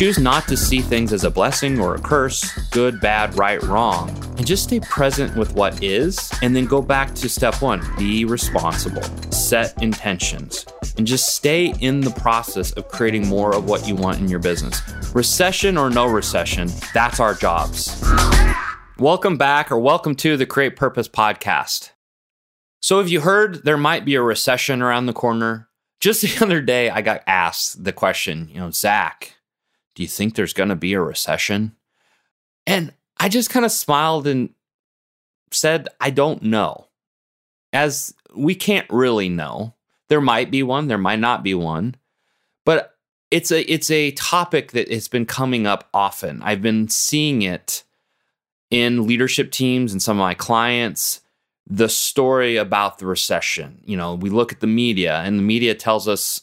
Choose not to see things as a blessing or a curse, good, bad, right, wrong, and just stay present with what is, and then go back to step one, be responsible, set intentions, and just stay in the process of creating more of what you want in your business. Recession or no recession, that's our jobs. Welcome back, or welcome to the Create Purpose podcast. So have you heard there might be a recession around the corner? Just the other day, I got asked the question, Zach, do you think there's going to be a recession? And I just kind of smiled and said, I don't know. As we can't really know. There might be one, there might not be one. But it's a topic that has been coming up often. I've been seeing it in leadership teams and some of my clients. The story about the recession. We look at the media, and the media tells us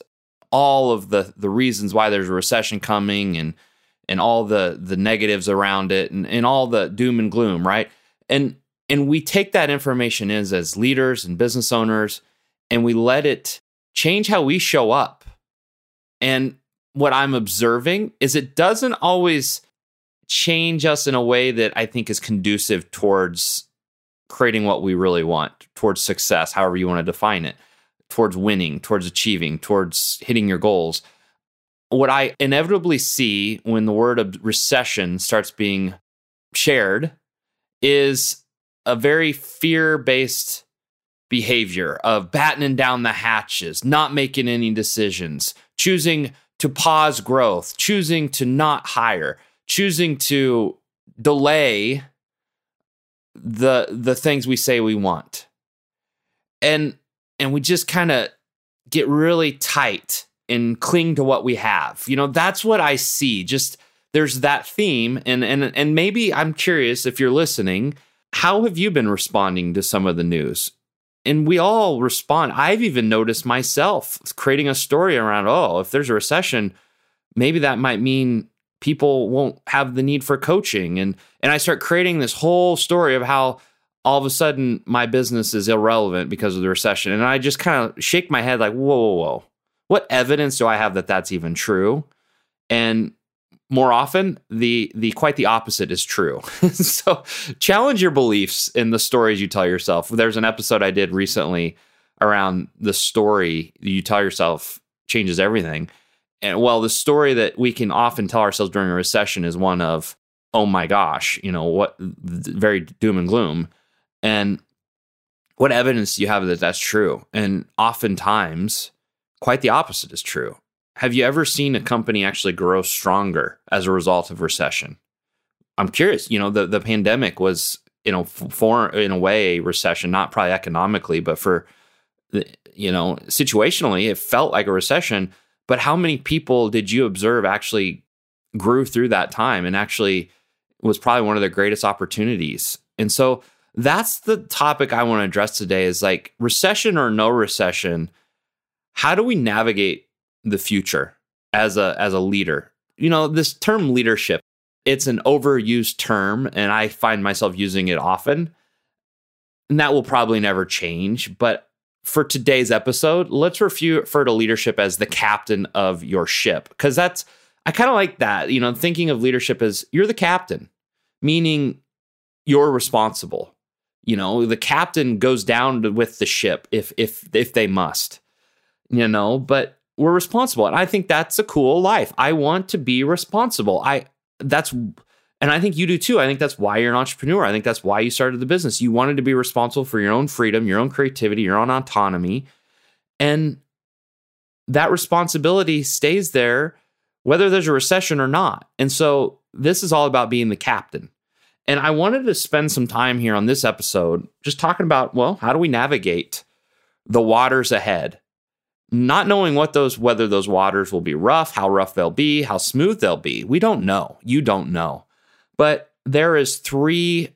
all of the reasons why there's a recession coming and all the negatives around it and all the doom and gloom, right? And we take that information in as leaders and business owners, and we let it change how we show up. And what I'm observing is it doesn't always change us in a way that I think is conducive towards creating what we really want, towards success, however you want to define it, towards winning, towards achieving, towards hitting your goals. What I inevitably see when the word of recession starts being shared is a very fear-based behavior of battening down the hatches, not making any decisions, choosing to pause growth, choosing to not hire, choosing to delay the things we say we want. And we just kind of get really tight and cling to what we have. That's what I see. Just there's that theme. And maybe I'm curious if you're listening, how have you been responding to some of the news? And we all respond. I've even noticed myself creating a story around, if there's a recession, maybe that might mean people won't have the need for coaching. And I start creating this whole story of how all of a sudden my business is irrelevant because of the recession. And I just kind of shake my head like, whoa. What evidence do I have that that's even true? And more often, the quite the opposite is true. So challenge your beliefs in the stories you tell yourself. There's an episode I did recently around the story you tell yourself changes everything. And well, the story that we can often tell ourselves during a recession is one of, oh my gosh, what very doom and gloom. And what evidence do you have that that's true? And oftentimes, quite the opposite is true. Have you ever seen a company actually grow stronger as a result of recession? I'm curious. The pandemic was, in a way, recession, not probably economically, but situationally, it felt like a recession. But how many people did you observe actually grew through that time and actually was probably one of their greatest opportunities? And so that's the topic I want to address today is like recession or no recession, how do we navigate the future as a leader? This term leadership, it's an overused term, and I find myself using it often. And that will probably never change, but for today's episode, let's refer to leadership as the captain of your ship, because I kind of like that. Thinking of leadership as you're the captain, meaning you're responsible. The captain goes down with the ship if they must. But we're responsible, and I think that's a cool life. I want to be responsible. And I think you do too. I think that's why you're an entrepreneur. I think that's why you started the business. You wanted to be responsible for your own freedom, your own creativity, your own autonomy. And that responsibility stays there, whether there's a recession or not. And so this is all about being the captain. And I wanted to spend some time here on this episode just talking about, how do we navigate the waters ahead? Not knowing whether those waters will be rough, how rough they'll be, how smooth they'll be. We don't know. You don't know. But there is three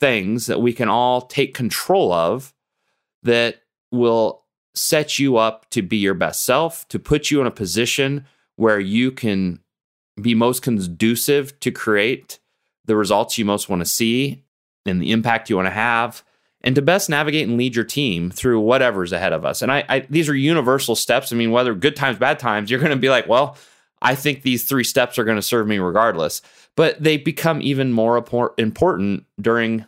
things that we can all take control of that will set you up to be your best self, to put you in a position where you can be most conducive to create the results you most want to see and the impact you want to have, and to best navigate and lead your team through whatever's ahead of us. And these are universal steps. Whether good times, bad times, you're going to be like, I think these three steps are going to serve me regardless. But they become even more important during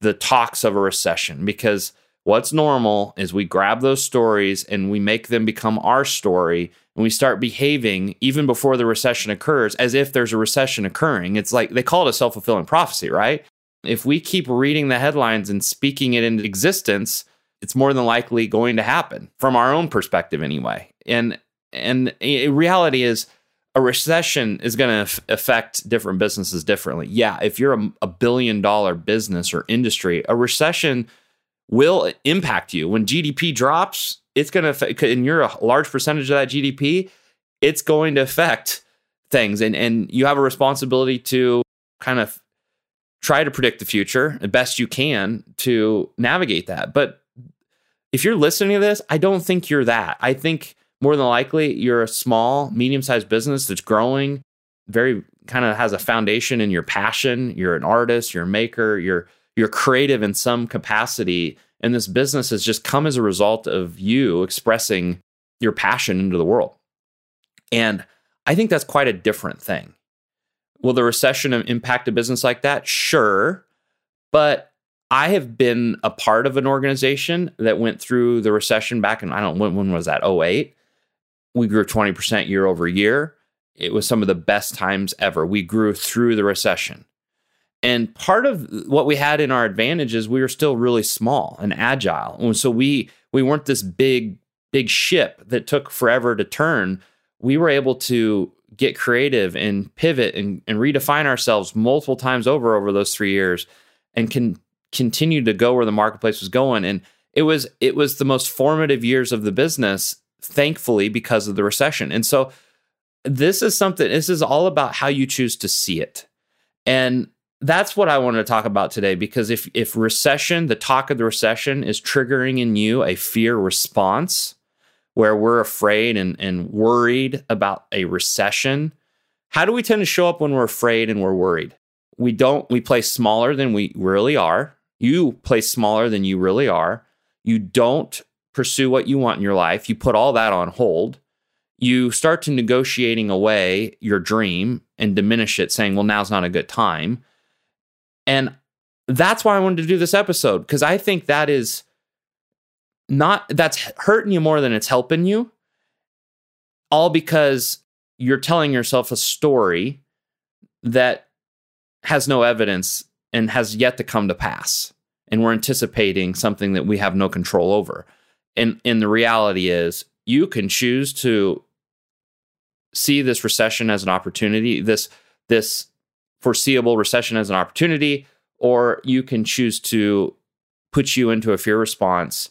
the talks of a recession, because what's normal is we grab those stories and we make them become our story, and we start behaving even before the recession occurs as if there's a recession occurring. It's like they call it a self-fulfilling prophecy, right? If we keep reading the headlines and speaking it into existence, it's more than likely going to happen from our own perspective anyway. And reality is a recession is going to affect different businesses differently. Yeah, if you're a billion-dollar business or industry, a recession will impact you. When GDP drops, it's going to affect, and you're a large percentage of that GDP, it's going to affect things. And you have a responsibility to kind of try to predict the future the best you can to navigate that. But if you're listening to this, I don't think you're that. I think more than likely you're a small, medium-sized business that's growing, very kind of has a foundation in your passion. You're an artist, you're a maker, you're creative in some capacity. And this business has just come as a result of you expressing your passion into the world. And I think that's quite a different thing. Will the recession impact a business like that? Sure. But I have been a part of an organization that went through the recession back in, when was that? 2008. We grew 20% year over year. It was some of the best times ever. We grew through the recession. And part of what we had in our advantage is we were still really small and agile. And so we weren't this big ship that took forever to turn. We were able to get creative and pivot and redefine ourselves multiple times over those 3 years, and can continue to go where the marketplace was going. And it was the most formative years of the business, thankfully, because of the recession. And so this is all about how you choose to see it. And that's what I wanted to talk about today, because if recession, the talk of the recession is triggering in you a fear response where we're afraid and worried about a recession, how do we tend to show up when we're afraid and we're worried? We play smaller than we really are. You play smaller than you really are. You don't pursue what you want in your life. You put all that on hold. You start to negotiating away your dream and diminish it, saying, well, now's not a good time. And that's why I wanted to do this episode, because I think that is that's hurting you more than it's helping you, all because you're telling yourself a story that has no evidence and has yet to come to pass. And we're anticipating something that we have no control over. And the reality is you can choose to see this recession as an opportunity, this foreseeable recession as an opportunity, or you can choose to put you into a fear response,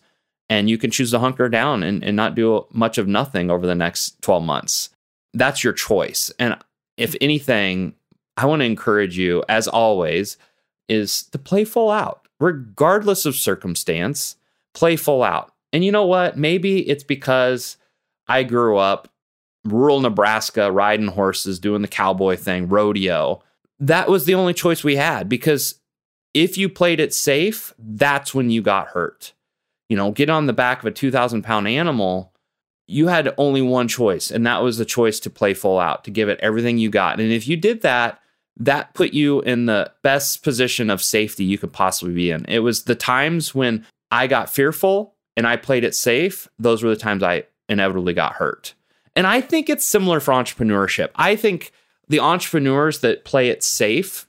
and you can choose to hunker down and not do much of nothing over the next 12 months. That's your choice. And if anything, I want to encourage you, as always, is to play full out. Regardless of circumstance, play full out. And you know what? Maybe it's because I grew up rural Nebraska, riding horses, doing the cowboy thing, rodeo. That was the only choice we had, because if you played it safe, that's when you got hurt. You know, get on the back of a 2,000-pound animal, you had only one choice, and that was the choice to play full out, to give it everything you got. And if you did that, that put you in the best position of safety you could possibly be in. It was the times when I got fearful and I played it safe, those were the times I inevitably got hurt. And I think it's similar for entrepreneurship. I think the entrepreneurs that play it safe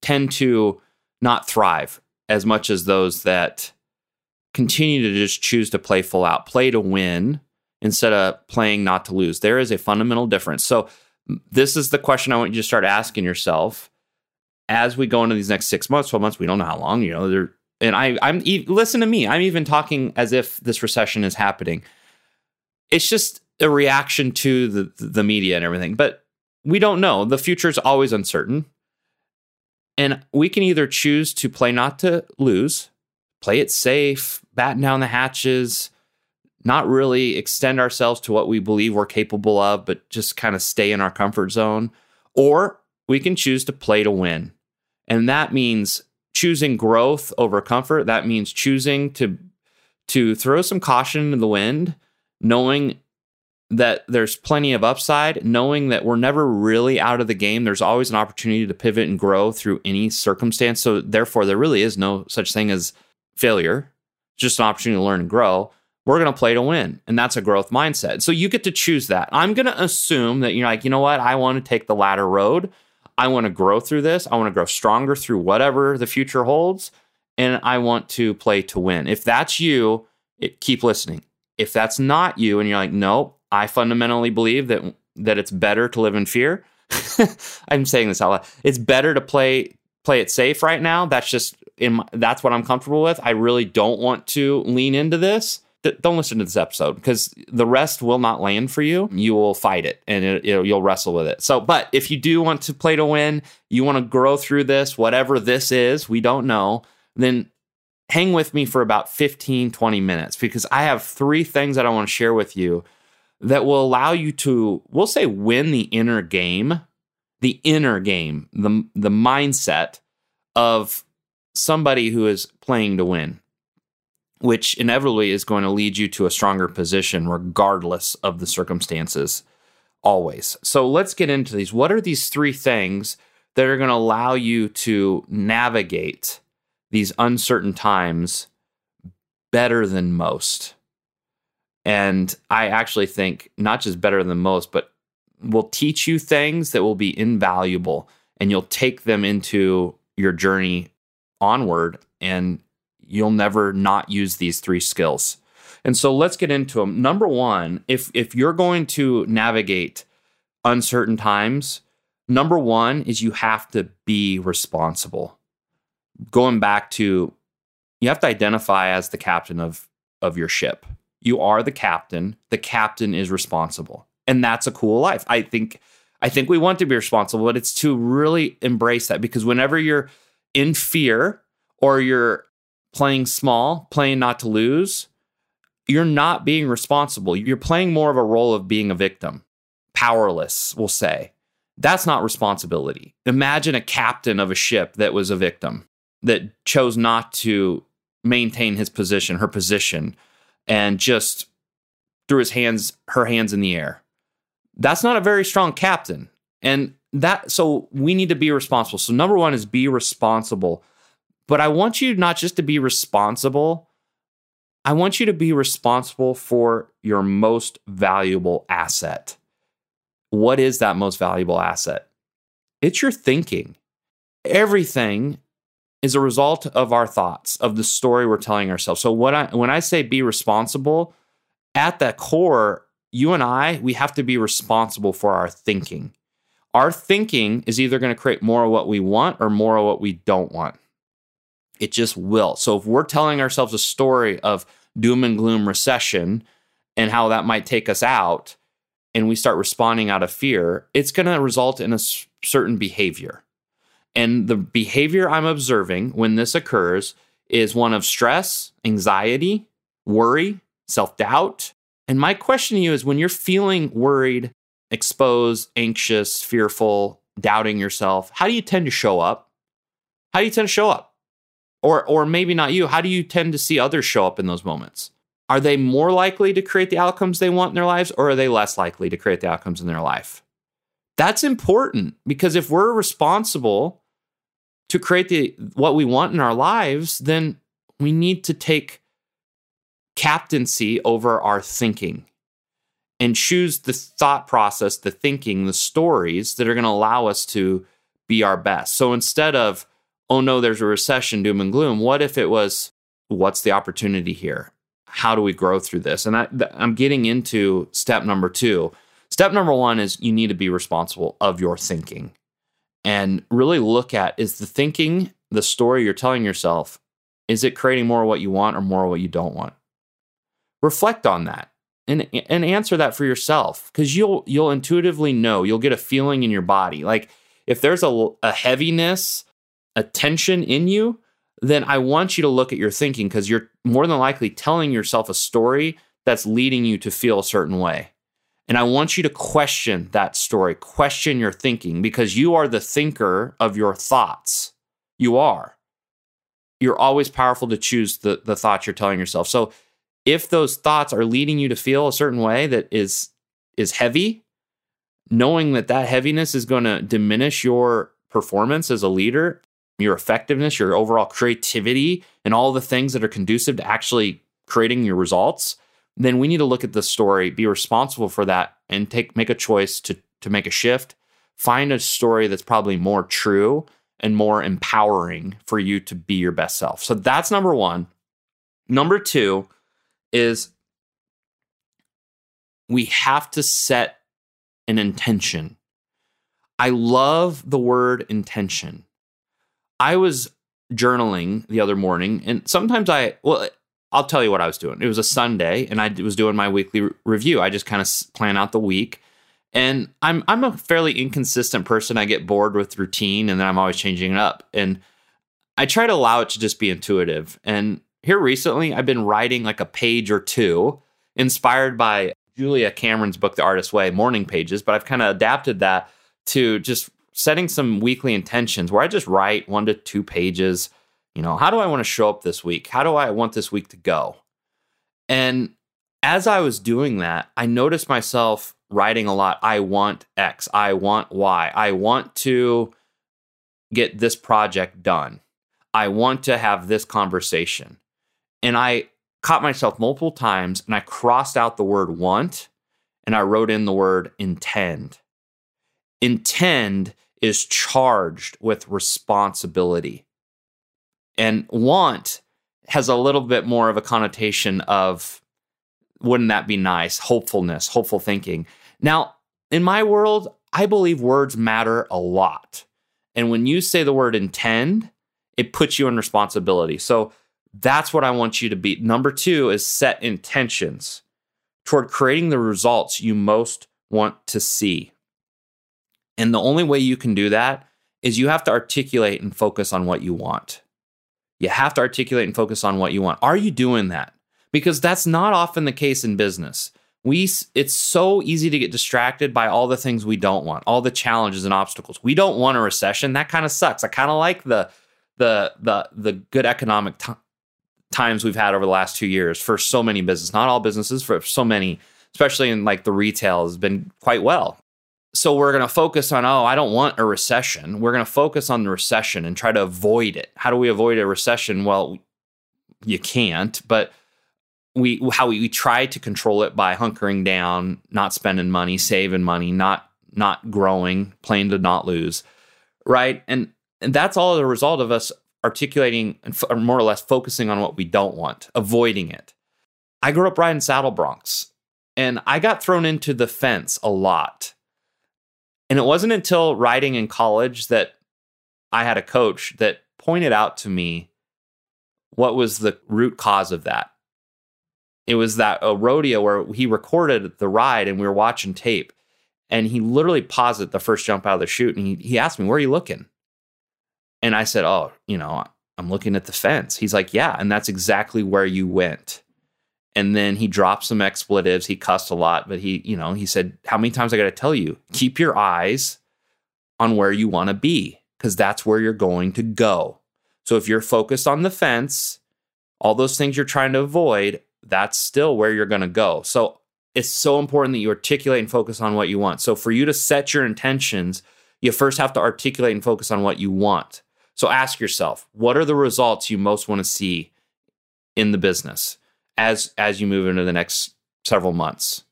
tend to not thrive as much as those that continue to just choose to play full out, play to win instead of playing not to lose. There is a fundamental difference. So this is the question I want you to start asking yourself as we go into these next 6 months, 12 months. We don't know how long, you know. And I'm listen to me. I'm even talking as if this recession is happening. It's just a reaction to the media and everything, but we don't know. The future is always uncertain. And we can either choose to play not to lose, play it safe, batten down the hatches, not really extend ourselves to what we believe we're capable of, but just kind of stay in our comfort zone. Or we can choose to play to win. And that means choosing growth over comfort. That means choosing to throw some caution into the wind, knowing that there's plenty of upside, knowing that we're never really out of the game. There's always an opportunity to pivot and grow through any circumstance. So therefore, there really is no such thing as failure, just an opportunity to learn and grow. We're going to play to win. And that's a growth mindset. So you get to choose that. I'm going to assume that you're like, you know what? I want to take the latter road. I want to grow through this. I want to grow stronger through whatever the future holds. And I want to play to win. If that's you, keep listening. If that's not you and you're like, no, I fundamentally believe that it's better to live in fear. I'm saying this out loud. It's better to play it safe right now. That's just that's what I'm comfortable with. I really don't want to lean into this. Don't listen to this episode because the rest will not land for you. You will fight it and you'll wrestle with it. So, but if you do want to play to win, you want to grow through this, whatever this is, we don't know, then hang with me for about 15, 20 minutes because I have three things that I want to share with you that will allow you to, we'll say, win the inner game, the mindset of somebody who is playing to win, which inevitably is going to lead you to a stronger position regardless of the circumstances, always. So let's get into these. What are these three things that are going to allow you to navigate these uncertain times better than most? And I actually think not just better than most, but will teach you things that will be invaluable and you'll take them into your journey onward and you'll never not use these three skills. And so let's get into them. Number one, if you're going to navigate uncertain times, number one is you have to be responsible. Going back to, you have to identify as the captain of your ship. You are the captain. The captain is responsible. And that's a cool life. I think we want to be responsible, but it's to really embrace that because whenever you're in fear or you're playing small, playing not to lose, you're not being responsible. You're playing more of a role of being a victim, powerless, we'll say. That's not responsibility. Imagine a captain of a ship that was a victim, that chose not to maintain his position, her position, and just threw her hands in the air. That's not a very strong captain. And so we need to be responsible. So number one is be responsible. But I want you not just to be responsible, I want you to be responsible for your most valuable asset. What is that most valuable asset? It's your thinking. Everything is a result of our thoughts, of the story we're telling ourselves. So when I say be responsible, at the core, you and I, we have to be responsible for our thinking. Our thinking is either going to create more of what we want or more of what we don't want. It just will. So if we're telling ourselves a story of doom and gloom, recession, and how that might take us out, and we start responding out of fear, it's going to result in a certain behavior. And the behavior I'm observing when this occurs is one of stress, anxiety, worry, self-doubt. And my question to you is, when you're feeling worried, exposed, anxious, fearful, doubting yourself, how do you tend to show up? Or maybe not you. How do you tend to see others show up in those moments? Are they more likely to create the outcomes they want in their lives, or are they less likely to create the outcomes in their life? That's important, because if we're responsible to create what we want in our lives, then we need to take captaincy over our thinking and choose the thought process, the thinking, the stories that are going to allow us to be our best. So instead of, oh no, there's a recession, doom and gloom, what if it was, what's the opportunity here? How do we grow through this? And I'm getting into step number two. Step number one is you need to be responsible of your thinking and really look at, is the thinking, the story you're telling yourself, is it creating more of what you want or more of what you don't want? Reflect on that and answer that for yourself, because you'll intuitively know, you'll get a feeling in your body. Like if there's a heaviness, a tension in you, then I want you to look at your thinking, because you're more than likely telling yourself a story that's leading you to feel a certain way. And I want you to question that story, question your thinking, because you are the thinker of your thoughts. You are. You're always powerful to choose the thoughts you're telling yourself. So if those thoughts are leading you to feel a certain way that is is heavy, knowing that that heaviness is going to diminish your performance as a leader, your effectiveness, your overall creativity, and all the things that are conducive to actually creating your results, then we need to look at the story, be responsible for that, and make a choice to make a shift. Find a story that's probably more true and more empowering for you to be your best self. So that's number one. Number two is we have to set an intention. I love the word intention. I was journaling the other morning, and sometimes I'll tell you what I was doing. It was a Sunday, and I was doing my weekly review. I just kind of plan out the week, and I'm a fairly inconsistent person. I get bored with routine, and then I'm always changing it up, and I try to allow it to just be intuitive. And here recently, I've been writing like a page or two, inspired by Julia Cameron's book, The Artist's Way, Morning Pages, but I've kind of adapted that to just setting some weekly intentions where I just write 1 to 2 pages. You know, how do I want to show up this week? How do I want this week to go? And as I was doing that, I noticed myself writing a lot. I want X. I want Y. I want to get this project done. I want to have this conversation. And I caught myself multiple times, and I crossed out the word want, and I wrote in the word intend. Intend is charged with responsibility. And want has a little bit more of a connotation of, wouldn't that be nice? Hopefulness, hopeful thinking. Now, in my world, I believe words matter a lot. And when you say the word intend, it puts you in responsibility. So that's what I want you to be. Number two is set intentions toward creating the results you most want to see. And the only way you can do that is you have to articulate and focus on what you want. You have to articulate and focus on what you want. Are you doing that? Because that's not often the case in business. It's so easy to get distracted by all the things we don't want, all the challenges and obstacles. We don't want a recession. That kind of sucks. I kind of like the good economic times we've had over the last 2 years for so many businesses. Not all businesses, for so many, especially in like the retail, has been quite well. So we're going to focus on, I don't want a recession. We're going to focus on the recession and try to avoid it. How do we avoid a recession? Well, you can't, but we try to control it by hunkering down, not spending money, saving money, not growing, playing to not lose, right? And that's all the result of us articulating and more or less focusing on what we don't want, avoiding it. I grew up riding saddle broncs, and I got thrown into the fence a lot. And it wasn't until riding in college that I had a coach that pointed out to me what was the root cause of that. It was that a rodeo where he recorded the ride and we were watching tape. And he literally paused at the first jump out of the chute. And he asked me, where are you looking? And I said, I'm looking at the fence. He's like, yeah, and that's exactly where you went. And then he dropped some expletives. He cussed a lot, but he said, how many times I got to tell you, keep your eyes on where you want to be, because that's where you're going to go. So if you're focused on the fence, all those things you're trying to avoid, that's still where you're going to go. So it's so important that you articulate and focus on what you want. So for you to set your intentions, you first have to articulate and focus on what you want. So ask yourself, what are the results you most want to see in the business as you move into the next several months?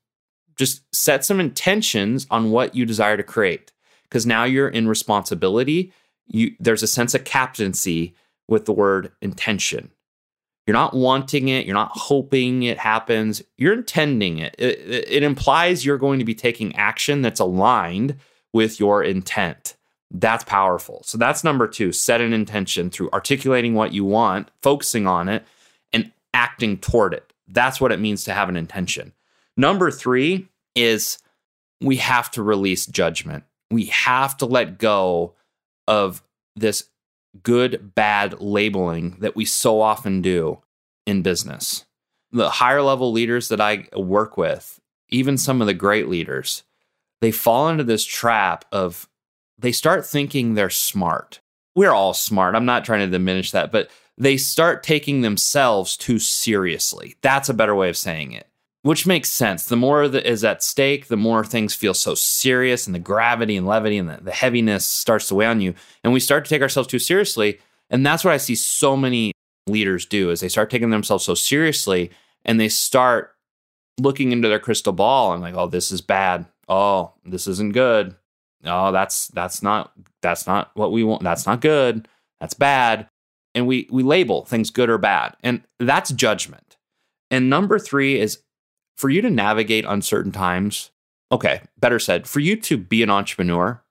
Just set some intentions on what you desire to create, because now you're in responsibility. There's a sense of captaincy with the word intention. You're not wanting it. You're not hoping it happens. You're intending it. It implies you're going to be taking action that's aligned with your intent. That's powerful. So that's number two, set an intention through articulating what you want, focusing on it, acting toward it. That's what it means to have an intention. Number three is we have to release judgment. We have to let go of this good, bad labeling that we so often do in business. The higher level leaders that I work with, even some of the great leaders, they fall into this trap of they start thinking they're smart. We're all smart. I'm not trying to diminish that, but they start taking themselves too seriously. That's a better way of saying it. Which makes sense. The more that is at stake, the more things feel so serious, and the gravity and levity and the heaviness starts to weigh on you. And we start to take ourselves too seriously. And that's what I see so many leaders do, is they start taking themselves so seriously and they start looking into their crystal ball and like, oh, this is bad. Oh, this isn't good. Oh, that's not what we want. That's not good. That's bad. And we label things good or bad. And that's judgment. And number three is, for you to navigate uncertain times, okay, better said, for you to be an entrepreneur,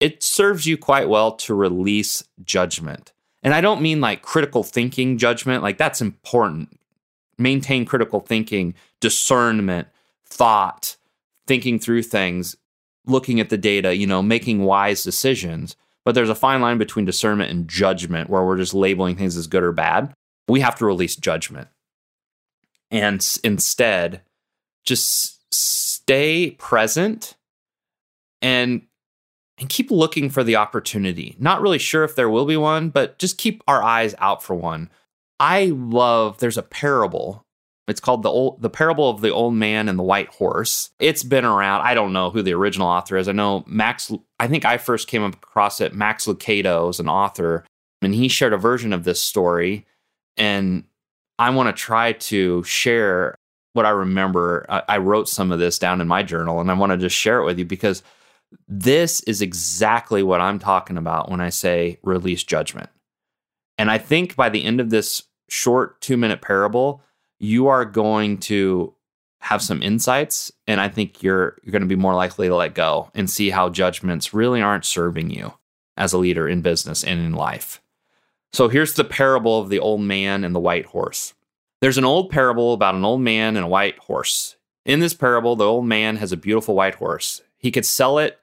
it serves you quite well to release judgment. And I don't mean like critical thinking judgment, like that's important. Maintain critical thinking, discernment, thought, thinking through things, looking at the data, making wise decisions. But there's a fine line between discernment and judgment where we're just labeling things as good or bad. We have to release judgment. And instead, just stay present and keep looking for the opportunity. Not really sure if there will be one, but just keep our eyes out for one. There's a parable. It's called the parable of the old man and the white horse. It's been around. I don't know who the original author is. I know I first came across it. Max Lucado is an author, and he shared a version of this story, and I want to try to share what I remember. I wrote some of this down in my journal, and I want to just share it with you because this is exactly what I'm talking about when I say release judgment. And I think by the end of this short 2-minute parable, you are going to have some insights, and I think you're going to be more likely to let go and see how judgments really aren't serving you as a leader in business and in life. So here's the parable of the old man and the white horse. There's an old parable about an old man and a white horse. In this parable, the old man has a beautiful white horse. He could sell it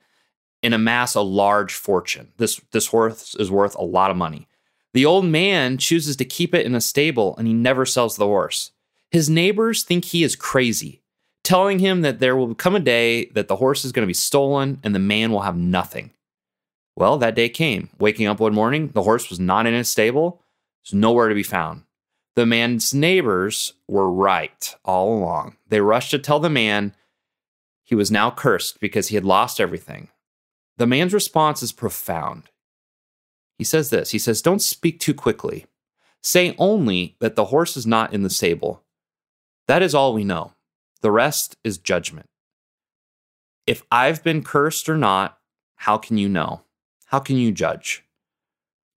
and amass a large fortune. This horse is worth a lot of money. The old man chooses to keep it in a stable, and he never sells the horse. His neighbors think he is crazy, telling him that there will come a day that the horse is going to be stolen and the man will have nothing. Well, that day came. Waking up one morning, the horse was not in its stable. It was nowhere to be found. The man's neighbors were right all along. They rushed to tell the man he was now cursed because he had lost everything. The man's response is profound. He says this. He says, "Don't speak too quickly. Say only that the horse is not in the stable. That is all we know. The rest is judgment. If I've been cursed or not, how can you know? How can you judge?"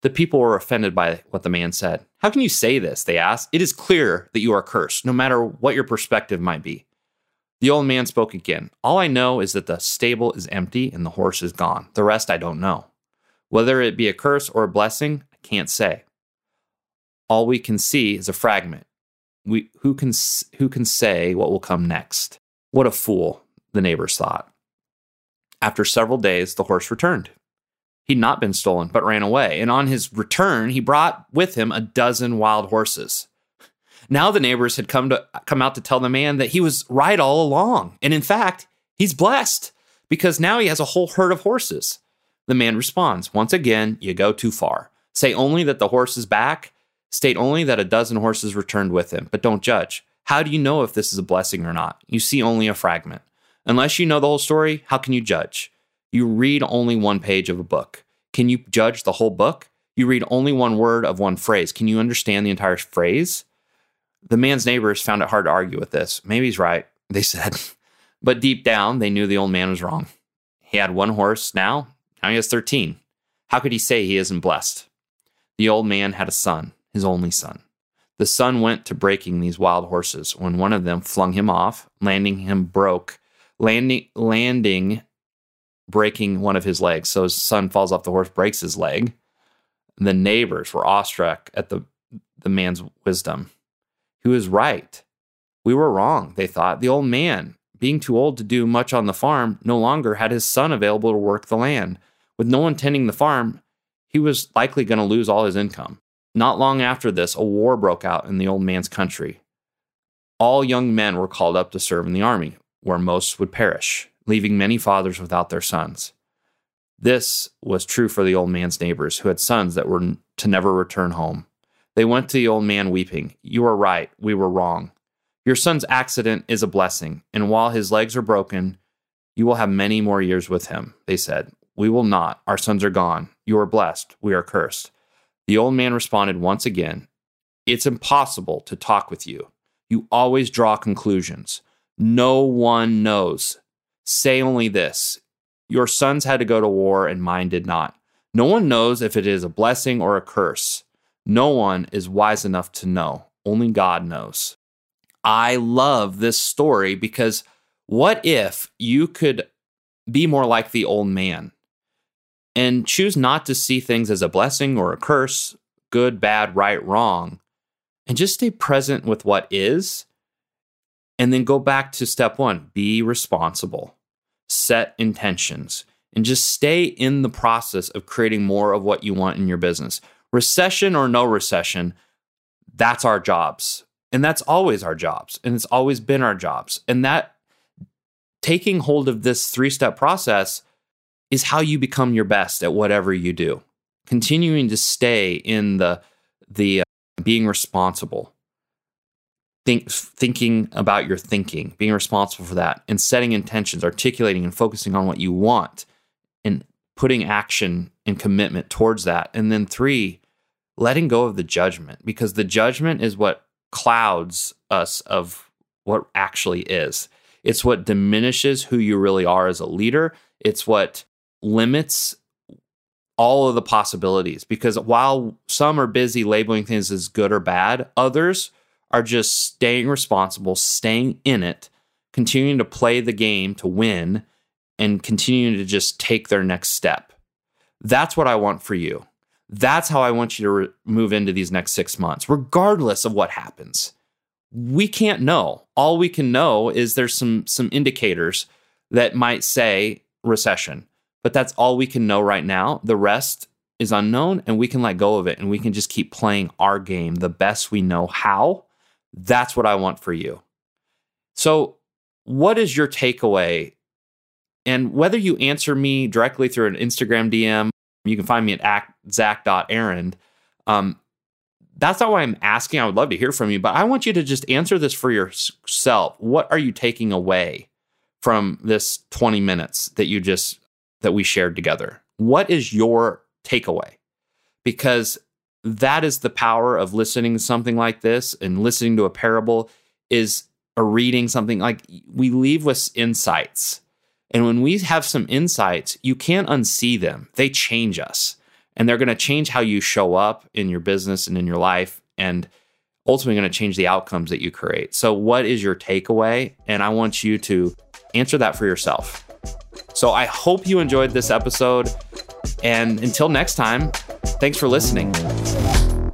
The people were offended by what the man said. "How can you say this?" they asked. "It is clear that you are cursed, no matter what your perspective might be." The old man spoke again. "All I know is that the stable is empty and the horse is gone. The rest I don't know. Whether it be a curse or a blessing, I can't say. All we can see is a fragment. Who can say what will come next?" "What a fool," the neighbors thought. After several days, the horse returned. He'd not been stolen, but ran away. And on his return, he brought with him 12 wild horses. Now the neighbors had come out to tell the man that he was right all along. And in fact, he's blessed because now he has a whole herd of horses. The man responds, "Once again, you go too far. Say only that the horse is back. State only that 12 horses returned with him, but don't judge. How do you know if this is a blessing or not? You see only a fragment. Unless you know the whole story, how can you judge? You read only one page of a book. Can you judge the whole book? You read only one word of one phrase. Can you understand the entire phrase?" The man's neighbors found it hard to argue with this. "Maybe he's right," they said. But deep down, they knew the old man was wrong. He had one horse now he has 13. How could he say he isn't blessed? The old man had a son, his only son. The son went to breaking these wild horses when one of them flung him off, breaking one of his legs. So his son falls off the horse, breaks his leg. The neighbors were awestruck at the man's wisdom. He was right. We were wrong, they thought. The old man, being too old to do much on the farm, no longer had his son available to work the land. With no one tending the farm, he was likely going to lose all his income. Not long after this, a war broke out in the old man's country. All young men were called up to serve in the army, where most would perish, leaving many fathers without their sons. This was true for the old man's neighbors, who had sons that were to never return home. They went to the old man weeping. "You are right. We were wrong. Your son's accident is a blessing, and while his legs are broken, you will have many more years with him. They said, we will not. Our sons are gone. You are blessed. We are cursed. The old man responded once again, it's impossible to talk with you. You always draw conclusions. No one knows. Say only this. Your sons had to go to war and mine did not. No one knows if it is a blessing or a curse. No one is wise enough to know. Only God knows. I love this story because what if you could be more like the old man and choose not to see things as a blessing or a curse, good, bad, right, wrong, and just stay present with what is, and then go back to step one, be responsible, set intentions, and just stay in the process of creating more of what you want in your business. Recession or no recession, that's our jobs. And that's always our jobs. And it's always been our jobs. And that taking hold of this three-step process is how you become your best at whatever you do. Continuing to stay in the being responsible, thinking about your thinking, being responsible for that, and setting intentions, articulating and focusing on what you want, and putting action and commitment towards that. And then three, letting go of the judgment, because the judgment is what clouds us of what actually is. It's what diminishes who you really are as a leader. It's what limits all of the possibilities, because while some are busy labeling things as good or bad, others are just staying responsible, staying in it, continuing to play the game to win, and continuing to just take their next step. That's what I want for you. That's how I want you to move into these next 6 months, regardless of what happens. We can't know. All we can know is there's some indicators that might say recession, but that's all we can know right now. The rest is unknown, and we can let go of it, and we can just keep playing our game the best we know how. That's what I want for you. So what is your takeaway? And whether you answer me directly through an Instagram DM, you can find me at Zach.Arend. That's not why I'm asking. I would love to hear from you, but I want you to just answer this for yourself. What are you taking away from this 20 minutes that we shared together? What is your takeaway? Because that is the power of listening to something like this, and listening to a parable is a reading something like we leave with insights. And when we have some insights, you can't unsee them. They change us, and they're going to change how you show up in your business and in your life, and ultimately going to change the outcomes that you create. So what is your takeaway? And I want you to answer that for yourself. So I hope you enjoyed this episode. And until next time, thanks for listening.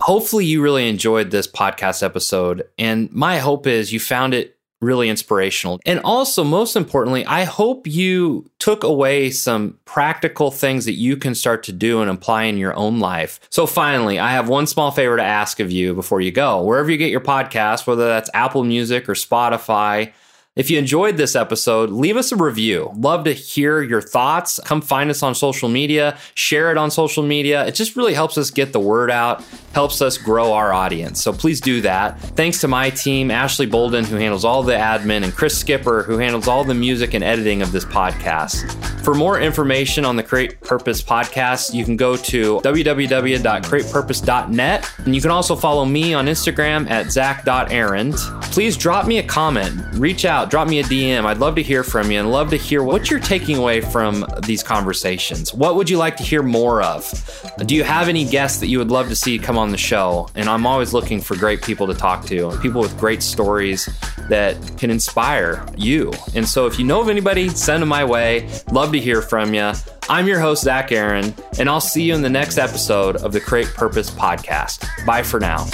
Hopefully you really enjoyed this podcast episode. And my hope is you found it really inspirational. And also, most importantly, I hope you took away some practical things that you can start to do and apply in your own life. So finally, I have one small favor to ask of you before you go. Wherever you get your podcast, whether that's Apple Music or Spotify, if you enjoyed this episode, leave us a review. Love to hear your thoughts. Come find us on social media, share it on social media. It just really helps us get the word out, helps us grow our audience. So please do that. Thanks to my team, Ashley Bolden, who handles all the admin, and Chris Skipper, who handles all the music and editing of this podcast. For more information on the Create Purpose podcast, you can go to www.createpurpose.net. And you can also follow me on Instagram at Zach.Arend. Please drop me a comment, reach out, drop me a DM. I'd love to hear from you and love to hear what you're taking away from these conversations. What would you like to hear more of? Do you have any guests that you would love to see come on the show? And I'm always looking for great people to talk to, people with great stories that can inspire you. And so if you know of anybody, send them my way. Love to hear from you. I'm your host, Zach Arend, and I'll see you in the next episode of the Create Purpose podcast. Bye for now.